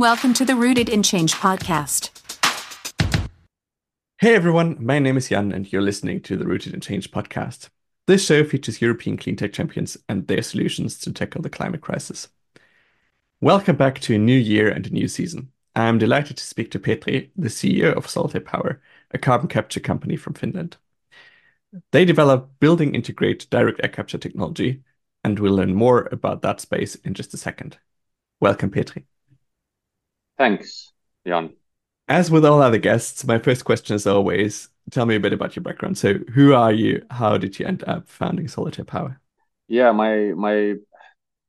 Welcome to the Rooted in Change podcast. Hey everyone, my name is Jan and you're listening to the Rooted in Change podcast. This show features European cleantech champions and their solutions to tackle the climate crisis. Welcome back to a new year and a new season. I'm delighted to speak to Petri, the CEO of Soletair Power, a carbon capture company from Finland. They develop building-integrate direct air capture technology, and we'll learn more about that space in just a second. Welcome, Petri. Thanks, Jan. As with all other guests, my first question is always, tell me a bit about your background. So who are you? How did you end up founding Soletair Power? Yeah, my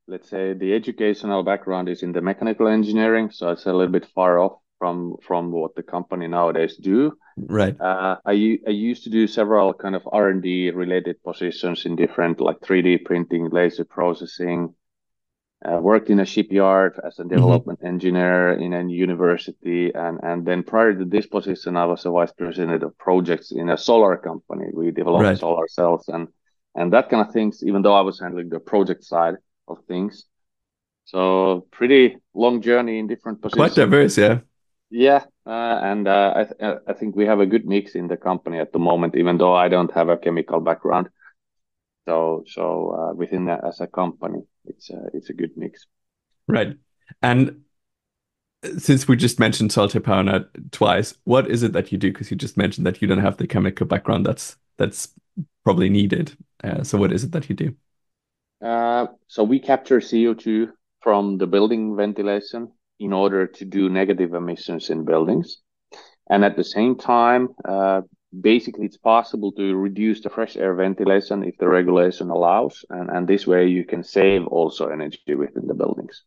let's say the educational background is in the mechanical engineering. So it's a little bit far off from what the company nowadays do. Right. I used to do several kind of R&D related positions in different like 3D printing, laser processing. Worked in a shipyard as a development engineer in a university. And then prior to this position, I was a vice president of projects in a solar company. We developed solar cells and that kind of things, even though I was handling the project side of things. So pretty long journey in different positions. Quite diverse, yeah. Yeah. I think we have a good mix in the company at the moment, even though I don't have a chemical background. So within that as a company, it's a good mix. Right. And since we just mentioned Soletair Power twice, what is it that you do? Because you just mentioned that you don't have the chemical background that's probably needed. So what is it that you do? So we capture CO2 from the building ventilation in order to do negative emissions in buildings. And at the same time, basically, it's possible to reduce the fresh air ventilation if the regulation allows, and this way you can save also energy within the buildings.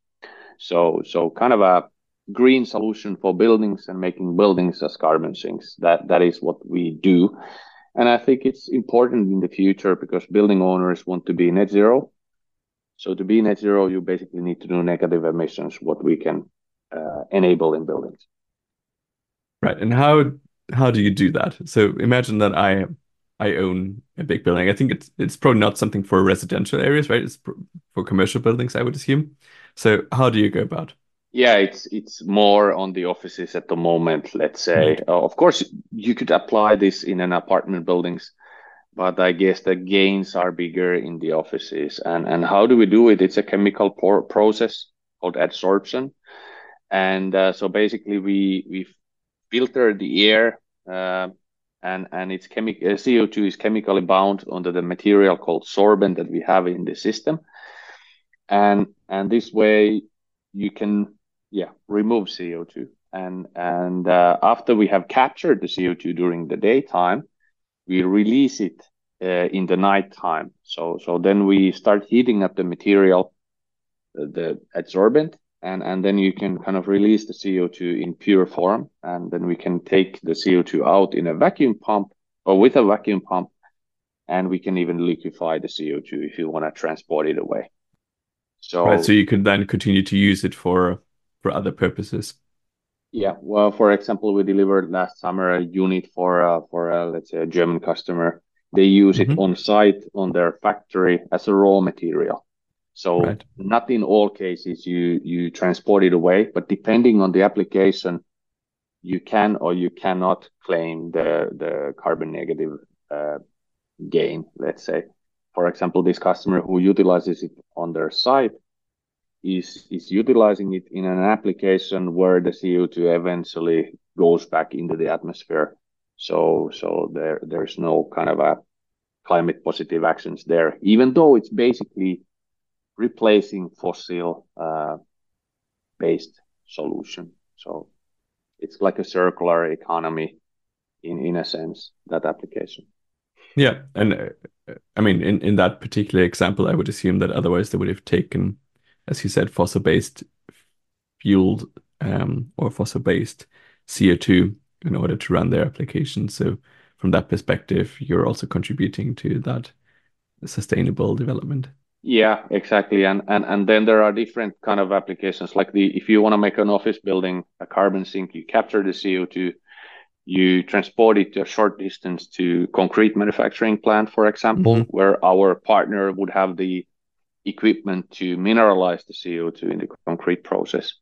So kind of a green solution for buildings and making buildings as carbon sinks. That is what we do, and I think it's important in the future because building owners want to be net zero. So to be net zero, you basically need to do negative emissions, what we can enable in buildings. Right, and how do you do that? So imagine that I own a big building. I think it's probably not something for residential areas, right? It's for commercial buildings, I would assume. So how do you go about? Yeah, it's more on the offices at the moment, let's say. Right. Of course, you could apply this in an apartment buildings, but I guess the gains are bigger in the offices. And how do we do it? It's a chemical process called adsorption. And so basically we filter the air and its CO2 is chemically bound onto the material called sorbent that we have in the system. And this way you can remove CO2. And after we have captured the CO2 during the daytime, we release it in the nighttime. So then we start heating up the material, the adsorbent, and then you can kind of release the CO2 in pure form, and then we can take the CO2 out in a vacuum pump or with a vacuum pump, and we can even liquefy the CO2 if you want to transport it away. So you can then continue to use it for other purposes. Yeah, well, for example, we delivered last summer a unit for let's say a German customer. They use it on site on their factory as a raw material. So not in all cases you transport it away, but depending on the application, you can or you cannot claim the carbon negative gain, let's say. For example, this customer who utilizes it on their site is utilizing it in an application where the CO2 eventually goes back into the atmosphere. So there's no kind of a climate positive actions there, even though it's basically replacing fossil-based solution. So it's like a circular economy in a sense, that application. Yeah, and I mean, in that particular example, I would assume that otherwise they would have taken, as you said, fossil-based fueled or fossil-based CO2 in order to run their application. So from that perspective, you're also contributing to that sustainable development. Yeah, exactly. And then there are different kind of applications, like if you want to make an office building a carbon sink, you capture the CO2, you transport it to a short distance to concrete manufacturing plant, for example, where our partner would have the equipment to mineralize the CO2 in the concrete process.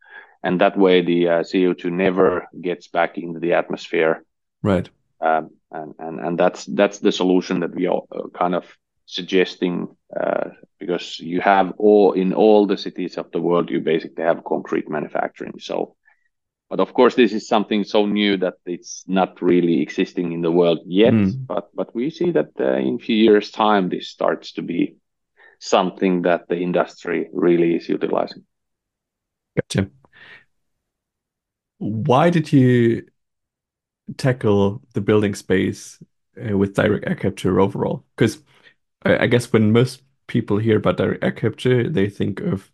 and that way the CO2 never gets back into the atmosphere. Right. And that's the solution that we are kind of suggesting, because you have in all the cities of the world, you basically have concrete manufacturing. So, but of course, this is something so new that it's not really existing in the world yet. Mm. But we see that in a few years' time, this starts to be something that the industry really is utilizing. Gotcha. Why did you tackle the building space with direct air capture overall? Because I guess when most people hear about direct air capture, they think of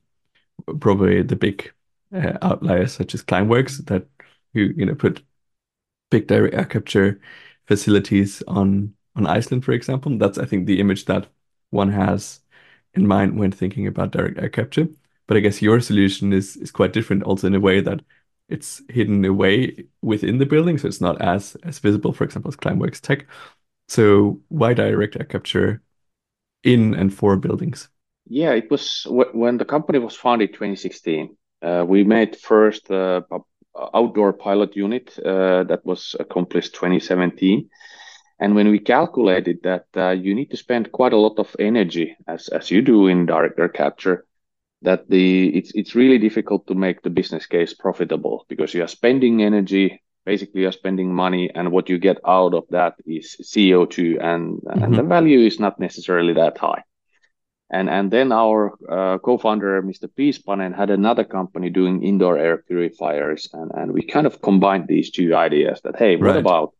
probably the big outliers such as Climeworks that you know put big direct air capture facilities on Iceland, for example. That's, I think, the image that one has in mind when thinking about direct air capture. But I guess your solution is quite different, also in a way that it's hidden away within the building, so it's not as visible, for example, as Climeworks tech. So why direct air capture in and for buildings? Yeah, it was when the company was founded in 2016. We made first outdoor pilot unit that was accomplished 2017. And when we calculated that you need to spend quite a lot of energy, as you do in direct air capture, that it's really difficult to make the business case profitable, because you are spending energy, basically you're spending money, and what you get out of that is CO2, and the value is not necessarily that high. And then our co-founder, Mr. P. Spannen, had another company doing indoor air purifiers, and we kind of combined these two ideas that, hey, what about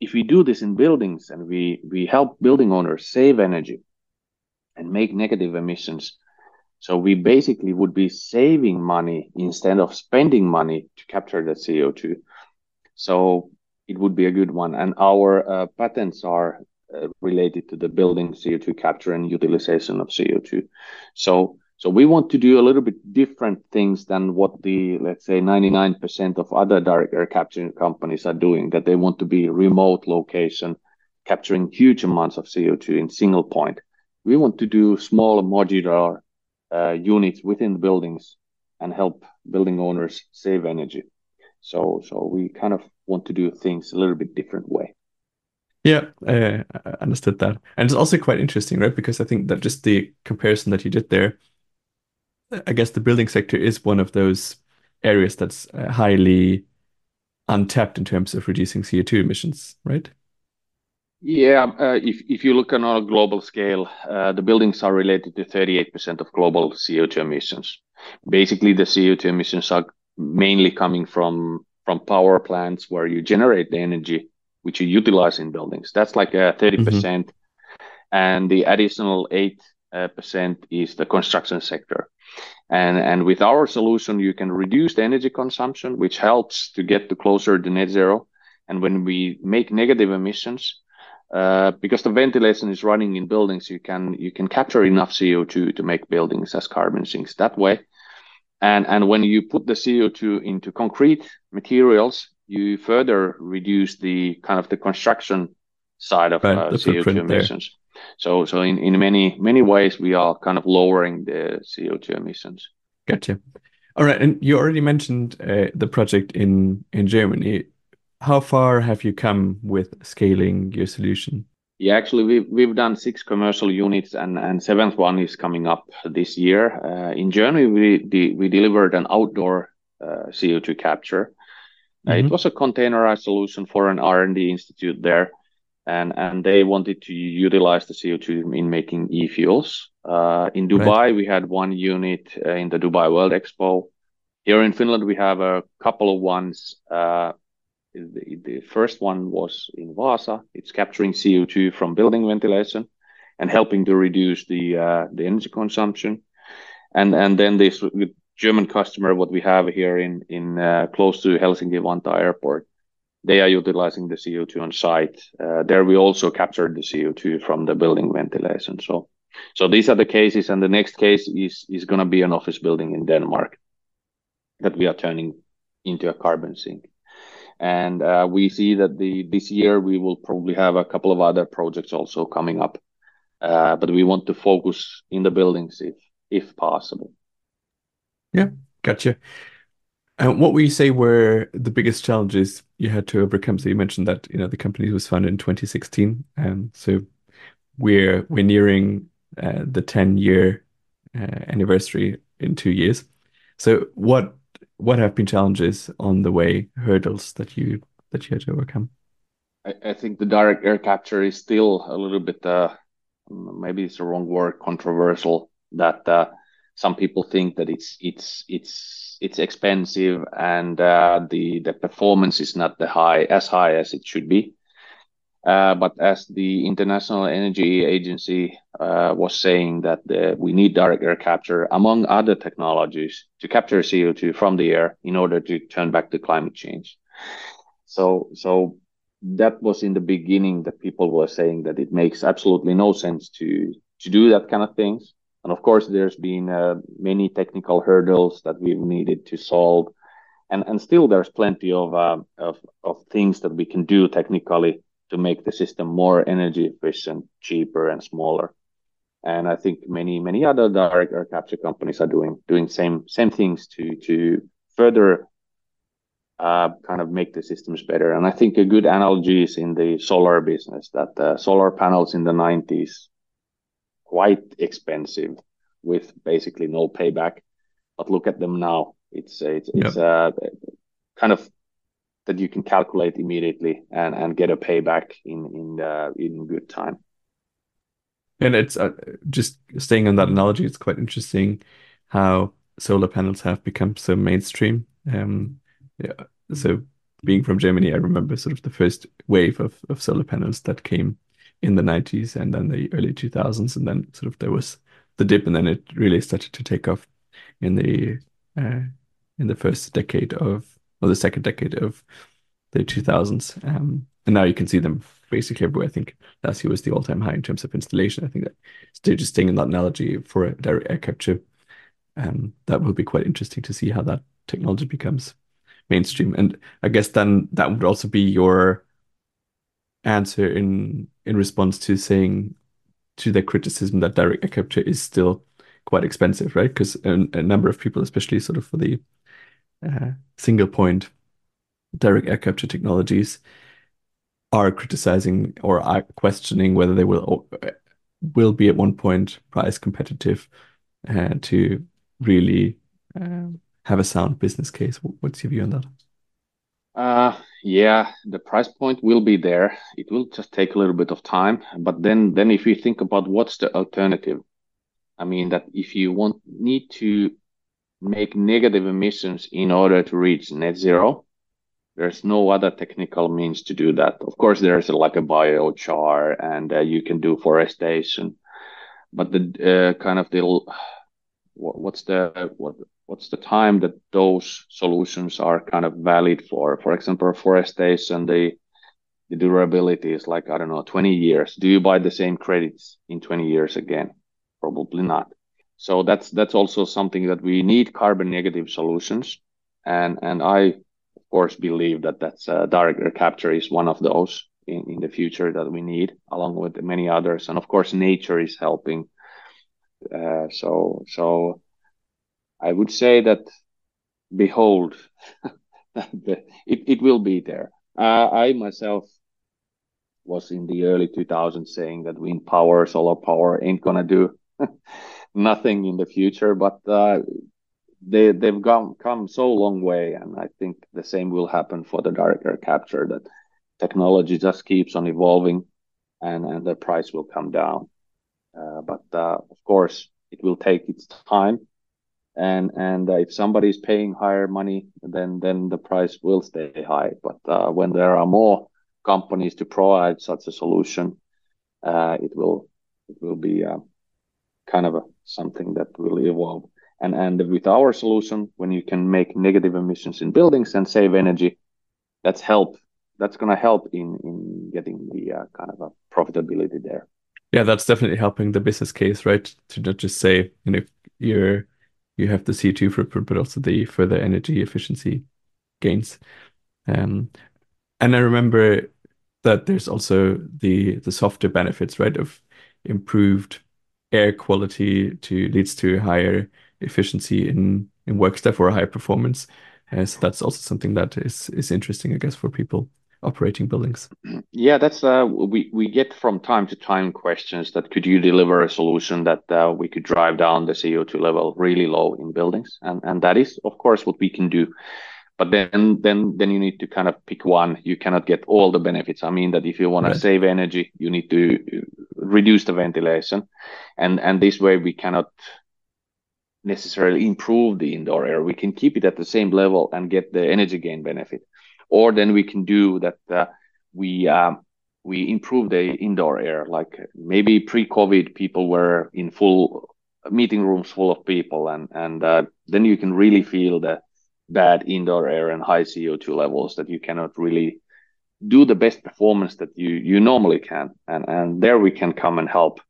if we do this in buildings and we help building owners save energy and make negative emissions? So we basically would be saving money instead of spending money to capture the CO2. So it would be a good one. And our patents are related to the building CO2 capture and utilization of CO2. So we want to do a little bit different things than what the, let's say, 99% of other direct air capturing companies are doing, that they want to be remote location, capturing huge amounts of CO2 in single point. We want to do small modular units within buildings and help building owners save energy. So we kind of want to do things a little bit different way. Yeah, I understood that. And it's also quite interesting, right? Because I think that just the comparison that you did there, I guess the building sector is one of those areas that's highly untapped in terms of reducing CO2 emissions, right? Yeah, if you look on a global scale, the buildings are related to 38% of global CO2 emissions. Basically, the CO2 emissions are mainly coming from power plants where you generate the energy, which you utilize in buildings. That's like 30%. Mm-hmm. And the additional 8% is the construction sector. And with our solution, you can reduce the energy consumption, which helps to get to closer to net zero. And when we make negative emissions, because the ventilation is running in buildings, you can capture enough CO2 to make buildings as carbon sinks that way. And when you put the CO2 into concrete materials, you further reduce the kind of the construction side of CO2 emissions. There. So in many ways, we are kind of lowering the CO2 emissions. Gotcha. All right. And you already mentioned the project in Germany. How far have you come with scaling your solution? Yeah, actually, we've done 6 commercial units, and 7th one is coming up this year. In Germany, we delivered an outdoor CO2 capture. It was a containerized solution for an R&D institute there, and they wanted to utilize the CO2 in making e-fuels. In Dubai, we had one unit in the Dubai World Expo. Here in Finland, we have a couple of ones. The first one was in Vasa. It's capturing CO2 from building ventilation and helping to reduce the energy consumption. And then this German customer, what we have here in close to Helsinki-Vantaa Airport, they are utilizing the CO2 on site. There we also captured the CO2 from the building ventilation. So these are the cases, and the next case is going to be an office building in Denmark that we are turning into a carbon sink. And we see that this year we will probably have a couple of other projects also coming up. But we want to focus in the buildings if possible. Yeah, gotcha. And what would you say were the biggest challenges you had to overcome? So you mentioned that the company was founded in 2016, so we're nearing the 10-year anniversary in 2 years. So what have been challenges on the way, hurdles that you had to overcome? I think the direct air capture is still a little bit, maybe it's the wrong word, controversial. That some people think that it's expensive and the performance is not as high as it should be. But as the International Energy Agency was saying that we need direct air capture, among other technologies, to capture CO2 from the air in order to turn back the climate change. So that was in the beginning that people were saying that it makes absolutely no sense to do that kind of things. And of course, there's been many technical hurdles that we've needed to solve. And still there's plenty of things that we can do technically to make the system more energy efficient, cheaper, and smaller. And I think many other direct air capture companies are doing same things to further kind of make the systems better. And I think a good analogy is in the solar business, that solar panels in the 90s, quite expensive with basically no payback. But look at them now. It's kind of that you can calculate immediately and get a payback in good time. And it's just staying on that analogy, it's quite interesting how solar panels have become so mainstream. So being from Germany, I remember sort of the first wave of solar panels that came in the 90s and then the early 2000s. And then sort of there was the dip, and then it really started to take off in the first decade or the second decade of the 2000s. And now you can see them basically everywhere. I think last year was the all-time high in terms of installation. I think that still just staying in that analogy for direct air capture, that will be quite interesting to see how that technology becomes mainstream. And I guess then that would also be your answer in response to saying to the criticism that direct air capture is still quite expensive, right? Because a number of people, especially sort of for the single point direct air capture technologies, are criticizing or are questioning whether they will be at one point price competitive to really have a sound business case. What's your view on that? Yeah, the price point will be there. It will just take a little bit of time. But then if you think about what's the alternative, I mean, that if you need to make negative emissions in order to reach net zero, there's no other technical means to do that. Of course, there's like a biochar, and you can do forestation, but the kind of what's the time that those solutions are kind of valid for example, forestation, the durability is like, I don't know, 20 years. Do you buy the same credits in 20 years again? Probably not. So that's also something that we need carbon negative solutions, and I of course believe that's direct air capture is one of those in the future that we need, along with many others. And of course nature is helping. So I would say that behold, it will be there. I myself was in the early 2000s saying that wind power, solar power ain't gonna do nothing in the future, but they've come so long way, and I think the same will happen for the direct air capture, that technology just keeps on evolving and the price will come down, but of course it will take its time, and if somebody's paying higher money, then the price will stay high. But when there are more companies to provide such a solution, it will be kind of something that will evolve. And with our solution, when you can make negative emissions in buildings and save energy, that's going to help in getting the kind of a profitability there. Yeah, that's definitely helping the business case, right? To not just say, you have the CO2 footprint, but also the further energy efficiency gains. And I remember that there's also the softer benefits, right, of improved air quality leads to higher efficiency in work stuff or higher performance, So that's also something that is interesting, I guess, for people operating buildings. Yeah, that's we get from time to time questions that could you deliver a solution that we could drive down the CO2 level really low in buildings, and that is of course what we can do. But then you need to kind of pick one. You cannot get all the benefits. I mean that if you want to save energy, you need to reduce the ventilation, and this way we cannot necessarily improve the indoor air. We can keep it at the same level and get the energy gain benefit. Or then we can do that we improve the indoor air. Like maybe pre-COVID, people were in full meeting rooms full of people, and then you can really feel the bad indoor air and high CO2 levels that you cannot really do the best performance that you normally can. And there we can come and help.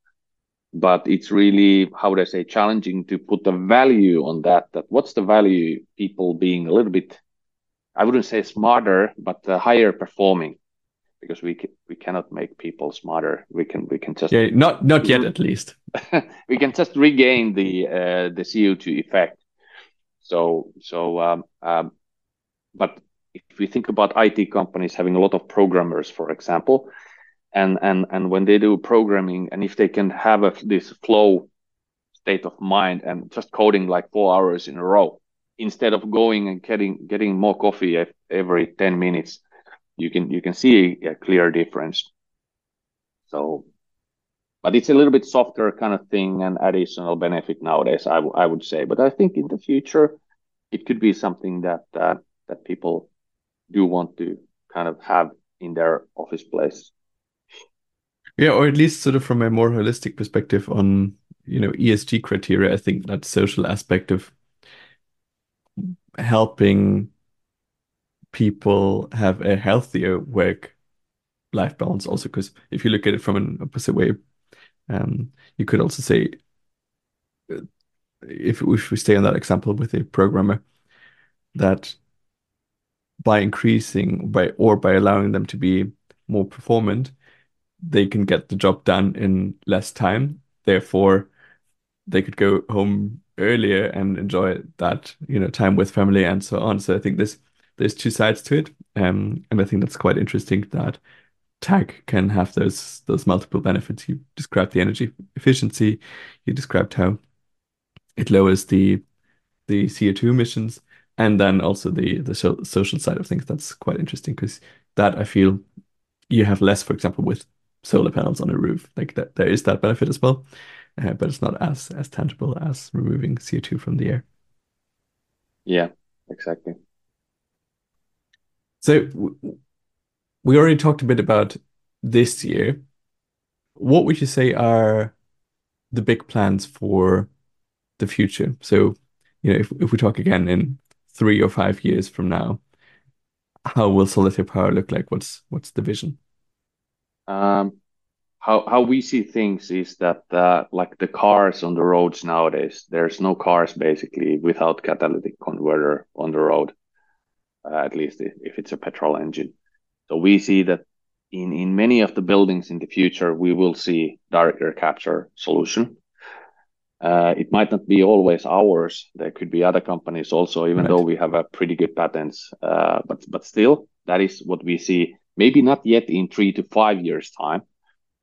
But it's really, how would I say, challenging to put the value on that. That what's the value people being a little bit, I wouldn't say smarter, but higher performing, because we cannot make people smarter. We can just not yet at least. We can just regain the CO2 effect. But if we think about IT companies having a lot of programmers, for example, and when they do programming, and if they can have this flow state of mind and just coding like 4 hours in a row, instead of going and getting more coffee every 10 minutes, you can see a clear difference. So, but it's a little bit softer kind of thing and additional benefit nowadays, I would say. But I think in the future, it could be something that people do want to kind of have in their office place. Yeah, or at least sort of from a more holistic perspective on, ESG criteria. I think that social aspect of helping people have a healthier work-life balance also, because if you look at it from an opposite way, you could also say, if we stay on that example with a programmer, that by allowing them to be more performant, they can get the job done in less time. Therefore, they could go home earlier and enjoy that time with family and so on. So I think there's two sides to it, and I think that's quite interesting that tech can have those multiple benefits. You described the energy efficiency, you described how it lowers the CO2 emissions, and then also the social side of things. That's quite interesting, because that I feel you have less, for example, with solar panels on a roof. Like that, there is that benefit as well, but it's not as tangible as removing CO2 from the air. Yeah, exactly. So we already talked a bit about this year. What would you say are the big plans for the future? So, if we talk again in 3 or 5 years from now, how will Soletair Power look like? What's the vision? How we see things is that like the cars on the roads nowadays, there's no cars basically without catalytic converter on the road, at least if it's a petrol engine. So we see that in many of the buildings in the future, we will see direct air capture solution. It might not be always ours. There could be other companies also, even though we have a pretty good patents. But still, that is what we see. Maybe not yet in 3 to 5 years time.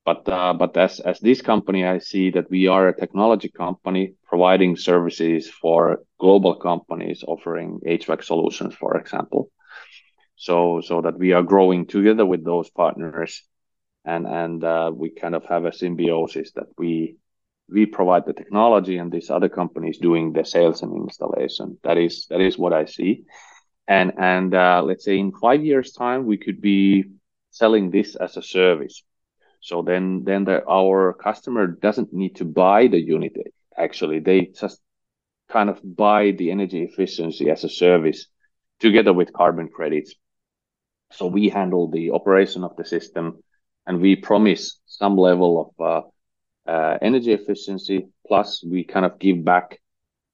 But as this company, I see that we are a technology company providing services for global companies offering HVAC solutions, for example. So that we are growing together with those partners, and we kind of have a symbiosis that we provide the technology and these other companies doing the sales and installation. That is what I see, and let's say in 5 years time we could be selling this as a service. So then our customer doesn't need to buy the unit. Actually, they just kind of buy the energy efficiency as a service together with carbon credits. So we handle the operation of the system, and we promise some level of energy efficiency. Plus, we kind of give back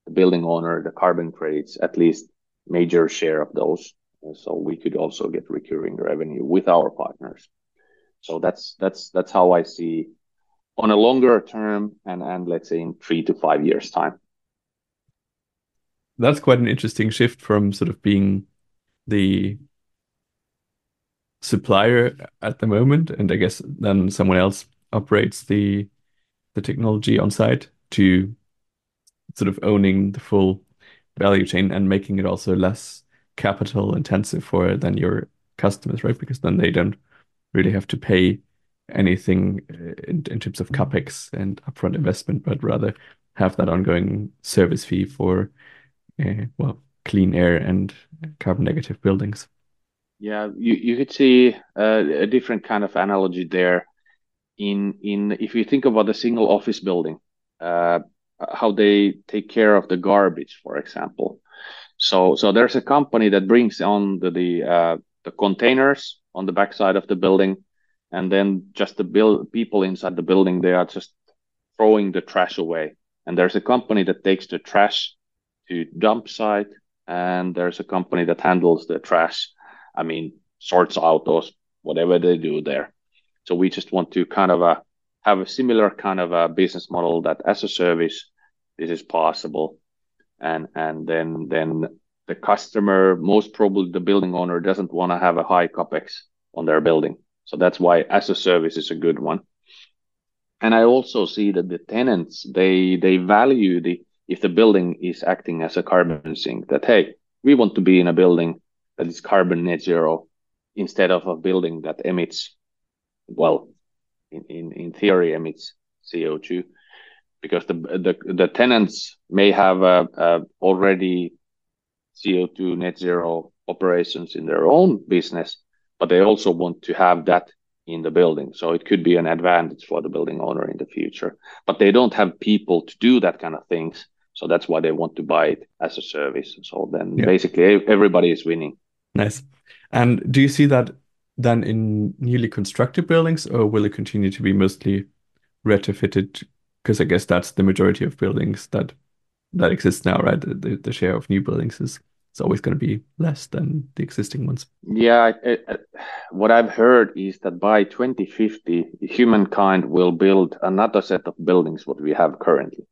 the building owner the carbon credits, at least major share of those. So we could also get recurring revenue with our partners. So that's how I see on a longer term, and let's say in 3 to 5 years time. that's quite an interesting shift from sort of being the supplier at the moment, and I guess then someone else operates the technology on site, to sort of owning the full value chain and making it also less capital intensive for than your customers, right? Because then they don't really have to pay anything in terms of capex and upfront investment, but rather have that ongoing service fee for well, clean air and carbon negative buildings. Yeah, you could see a different kind of analogy there. In if you think about a single office building, how they take care of the garbage, for example. So there's a company that brings on the containers on the backside of the building, and then just people inside the building, they are just throwing the trash away. And there's a company that takes the trash to dump site, and there's a company that handles the trash. I mean, sorts out those, whatever they do there. So we just want to kind of have a similar kind of a business model, that as a service, this is possible. And then the customer, most probably the building owner, doesn't want to have a high capex on their building. So that's why as a service is a good one. And I also see that the tenants, they value if the building is acting as a carbon sink, that, hey, we want to be in a building that is carbon net zero, instead of a building that emits, well, in theory emits CO2, because the tenants may have already CO2 net zero operations in their own business, but they also want to have that in the building. So it could be an advantage for the building owner in the future, but they don't have people to do that kind of things. So that's why they want to buy it as a service. So then basically everybody is winning. Nice. And do you see that then in newly constructed buildings, or will it continue to be mostly retrofitted? Because I guess that's the majority of buildings that exist now, right? The share of new buildings is always going to be less than the existing ones. Yeah, what I've heard is that by 2050, humankind will build another set of buildings what we have currently.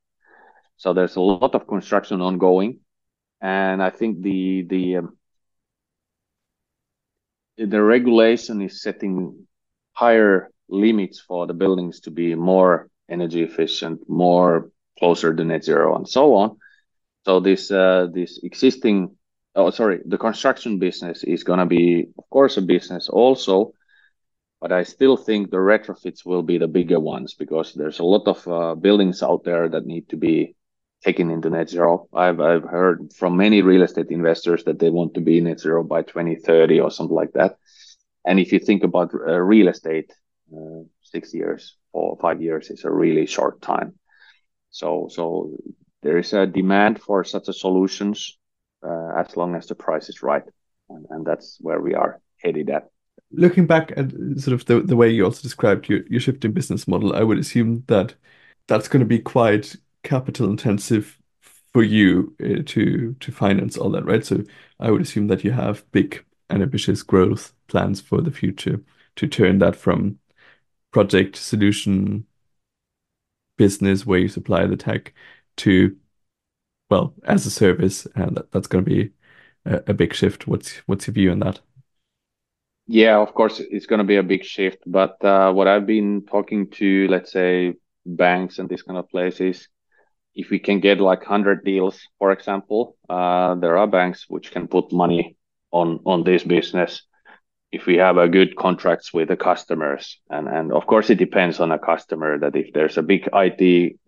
So there's a lot of construction ongoing, and I think the regulation is setting higher limits for the buildings to be more energy efficient, more closer to net zero, and so on. So the construction business is going to be, of course, a business also, but I still think the retrofits will be the bigger ones, because there's a lot of buildings out there that need to be taken into net zero. I've heard from many real estate investors that they want to be net zero by 2030 or something like that. And if you think about real estate, 6 years or 5 years is a really short time. So there is a demand for such a solutions as long as the price is right. And that's where we are headed at. Looking back at sort of the way you also described your shift in business model, I would assume that that's going to be quite capital intensive for you to finance all that, right? So I would assume that you have big and ambitious growth plans for the future to turn that from project solution business where you supply the tech to, well, as a service, and that's going to be a big shift. What's your view on that? Yeah, of course, it's going to be a big shift, but what I've been talking to, let's say, banks and these kind of places, if we can get like 100 deals, for example, there are banks which can put money on this business if we have a good contracts with the customers. And of course, it depends on a customer, that if there's a big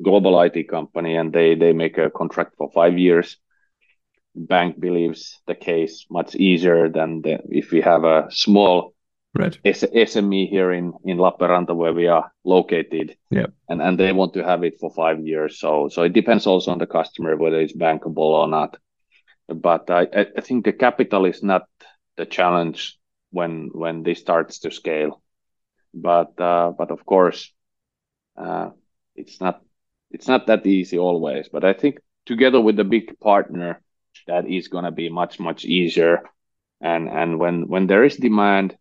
global IT company and they make a contract for 5 years, bank believes the case much easier than if we have a small SME here in La Peranda where we are located, and they want to have it for 5 years. So it depends also on the customer whether it's bankable or not. But I think the capital is not the challenge when this starts to scale. But of course, it's not that easy always. But I think together with the big partner, that is going to be much, much easier. And when there is demand,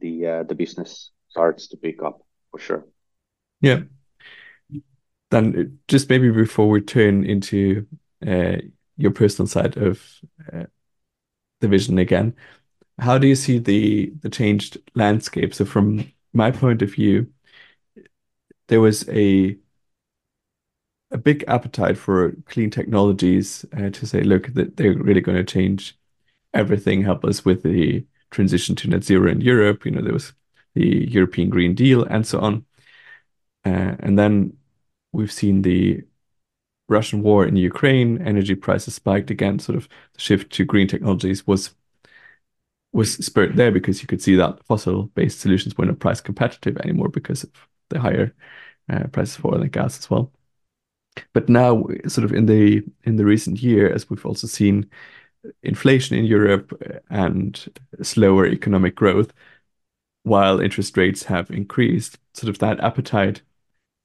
the business starts to pick up for sure. Yeah. Then just maybe before we turn into your personal side of the vision again. How do you see the changed landscape? So from my point of view, there was a big appetite for clean technologies to say, look, that they're really going to change everything, help us with the transition to net zero in Europe. You know, there was the European Green Deal and so on. And then we've seen the Russian war in Ukraine, energy prices spiked again, sort of the shift to green technologies was spurred there because you could see that fossil-based solutions were not price competitive anymore because of the higher prices for oil and gas as well. But now, sort of in the recent year, as we've also seen inflation in Europe and slower economic growth, while interest rates have increased, sort of that appetite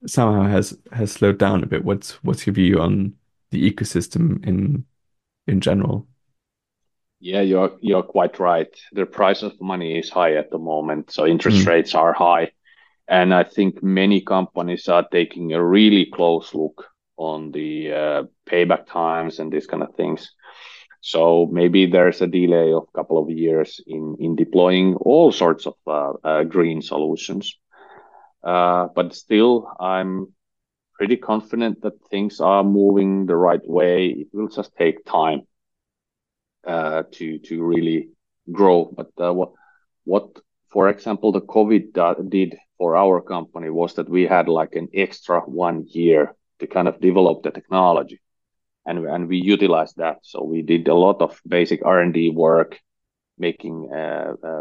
somehow has slowed down a bit. What's your view on the ecosystem in general? Yeah, you're quite right. The price of money is high at the moment, so interest rates are high, and I think many companies are taking a really close look on the payback times and these kind of things. So maybe there's a delay of a couple of years in deploying all sorts of green solutions. But still, I'm pretty confident that things are moving the right way. It will just take time to really grow. But what, for example, the COVID did for our company was that we had like an extra 1 year to kind of develop the technology, and we utilized that. So we did a lot of basic R&D work, making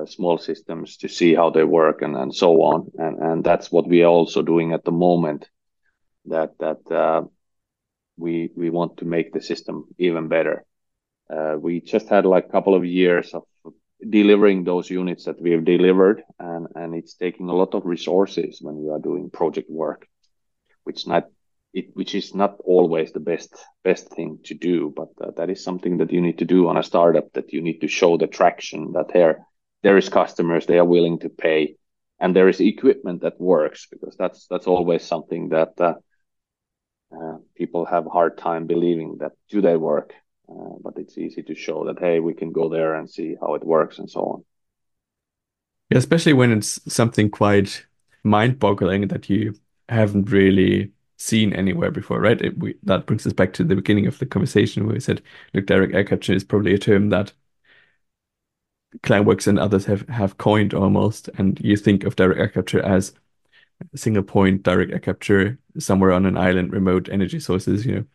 small systems to see how they work and so on. And that's what we are also doing at the moment, that we want to make the system even better. We just had like a couple of years of delivering those units that we have delivered, and it's taking a lot of resources when we are doing project work, which is not always the best thing to do, but that is something that you need to do on a startup, that you need to show the traction that there is customers, they are willing to pay, and there is equipment that works, because that's always something that people have a hard time believing, that do they work? But it's easy to show that, hey, we can go there and see how it works and so on. Yeah, especially when it's something quite mind-boggling that you haven't really seen anywhere before, right? That brings us back to the beginning of the conversation where we said, look, direct air capture is probably a term that Climeworks and others have coined almost, and you think of direct air capture as single point direct air capture somewhere on an island, remote energy sources, you know,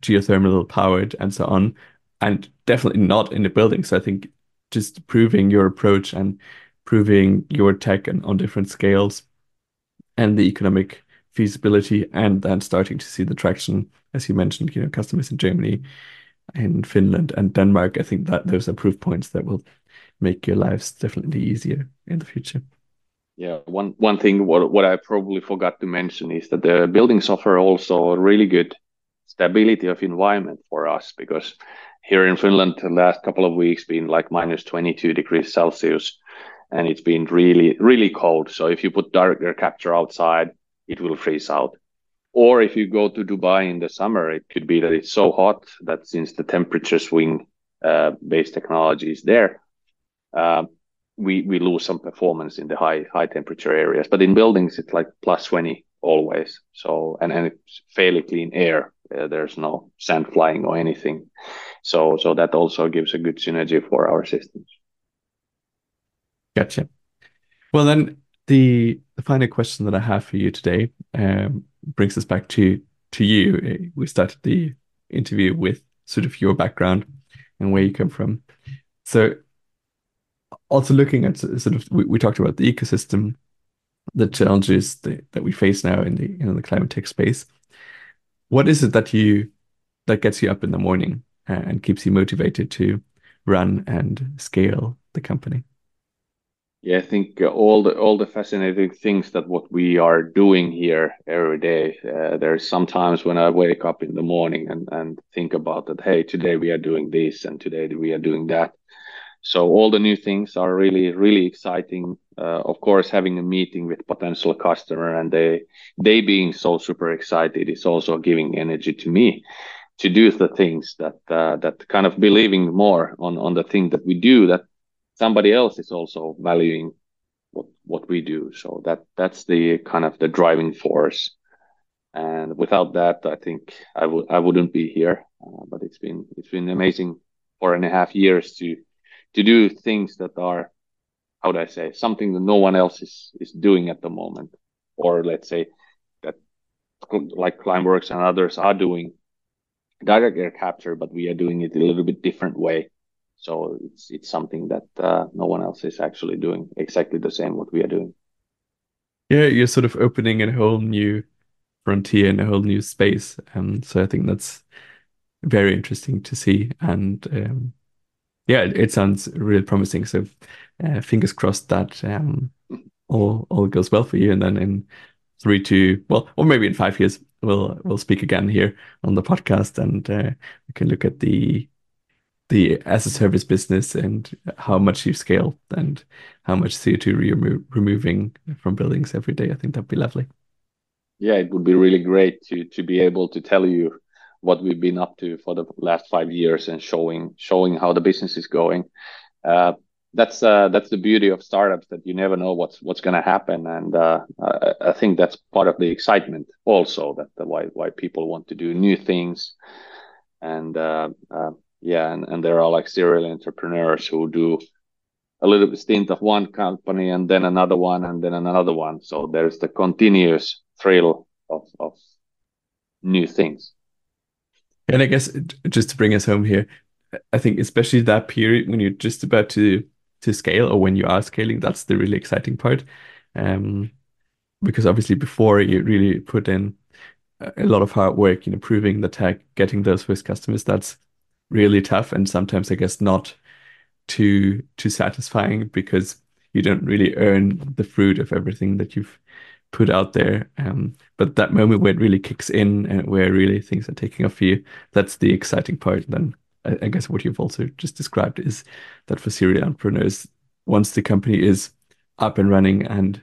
geothermal powered and so on, and definitely not in the building. So I think just proving your approach and proving your tech and on different scales and the economic feasibility, and then starting to see the traction, as you mentioned, you know, customers in Germany, in Finland and Denmark. I think that those are proof points that will make your lives definitely easier in the future. Yeah, one thing what I probably forgot to mention is that the buildings offer also really good stability of environment for us, because here in Finland the last couple of weeks been like minus 22 degrees Celsius, and it's been really, really cold. So if you put direct air capture outside, it will freeze out. Or if you go to Dubai in the summer, it could be that it's so hot that since the temperature swing based technology is there, we lose some performance in the high temperature areas. But in buildings, it's like plus 20 always. So and it's fairly clean air. There's no sand flying or anything. So that also gives a good synergy for our systems. Gotcha. Well, then the final question that I have for you today brings us back to you. We started the interview with sort of your background and where you come from. So also looking at sort of, we talked about the ecosystem, the challenges that we face now in the climate tech space. What is it that gets you up in the morning and keeps you motivated to run and scale the company? Yeah, I think all the fascinating things that what we are doing here every day. There's sometimes when I wake up in the morning and think about that, hey, today we are doing this and today we are doing that. So all the new things are really, really exciting. Of course, having a meeting with potential customer and they being so super excited is also giving energy to me. to do the things that that kind of believing more on the thing that we do, that somebody else is also valuing what we do. So that's the kind of the driving force. And without that, I think I wouldn't be here. But it's been amazing 4.5 years to do things that are, how would I say, something that no one else is doing at the moment, or let's say that like Climeworks and others are doing direct air capture, but we are doing it a little bit different way. So it's something that no one else is actually doing exactly the same what we are doing. Yeah, you're sort of opening a whole new frontier and a whole new space. So I think that's very interesting to see. And yeah, it sounds really promising. So fingers crossed that all goes well for you. And then in 5 years, we'll speak again here on the podcast, and we can look at the as a service business and how much you scale and how much CO2 you're removing from buildings every day. I think that'd be lovely. Yeah, it would be really great to be able to tell you what we've been up to for the last 5 years and showing how the business is going. That's the beauty of startups, that you never know what's going to happen, and I think that's part of the excitement also, that why people want to do new things, and and there are like serial entrepreneurs who do a little stint of one company and then another one and then another one. So there's the continuous thrill of new things. And I guess, just to bring us home here, I think especially that period when you're just about to scale, or when you are scaling, that's the really exciting part. Because obviously before, you really put in a lot of hard work, proving the tech, getting those first customers. That's really tough. And sometimes I guess not too satisfying, because you don't really earn the fruit of everything that you've put out there. But that moment where it really kicks in and where really things are taking off for you, that's the exciting part. Then I guess what you've also just described is that for serial entrepreneurs, once the company is up and running and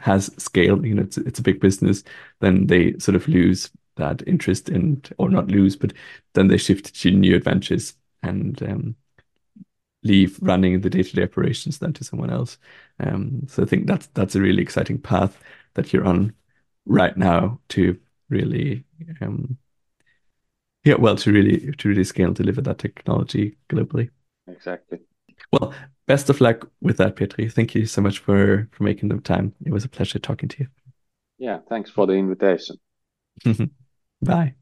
has scaled, it's a big business, then they sort of lose that interest but then they shift to new adventures and leave running the day-to-day operations then to someone else. So I think that's a really exciting path that you're on right now to really to really scale and deliver that technology globally. Exactly. Well, best of luck with that, Petri. Thank you so much for making the time. It was a pleasure talking to you. Yeah, thanks for the invitation. Bye.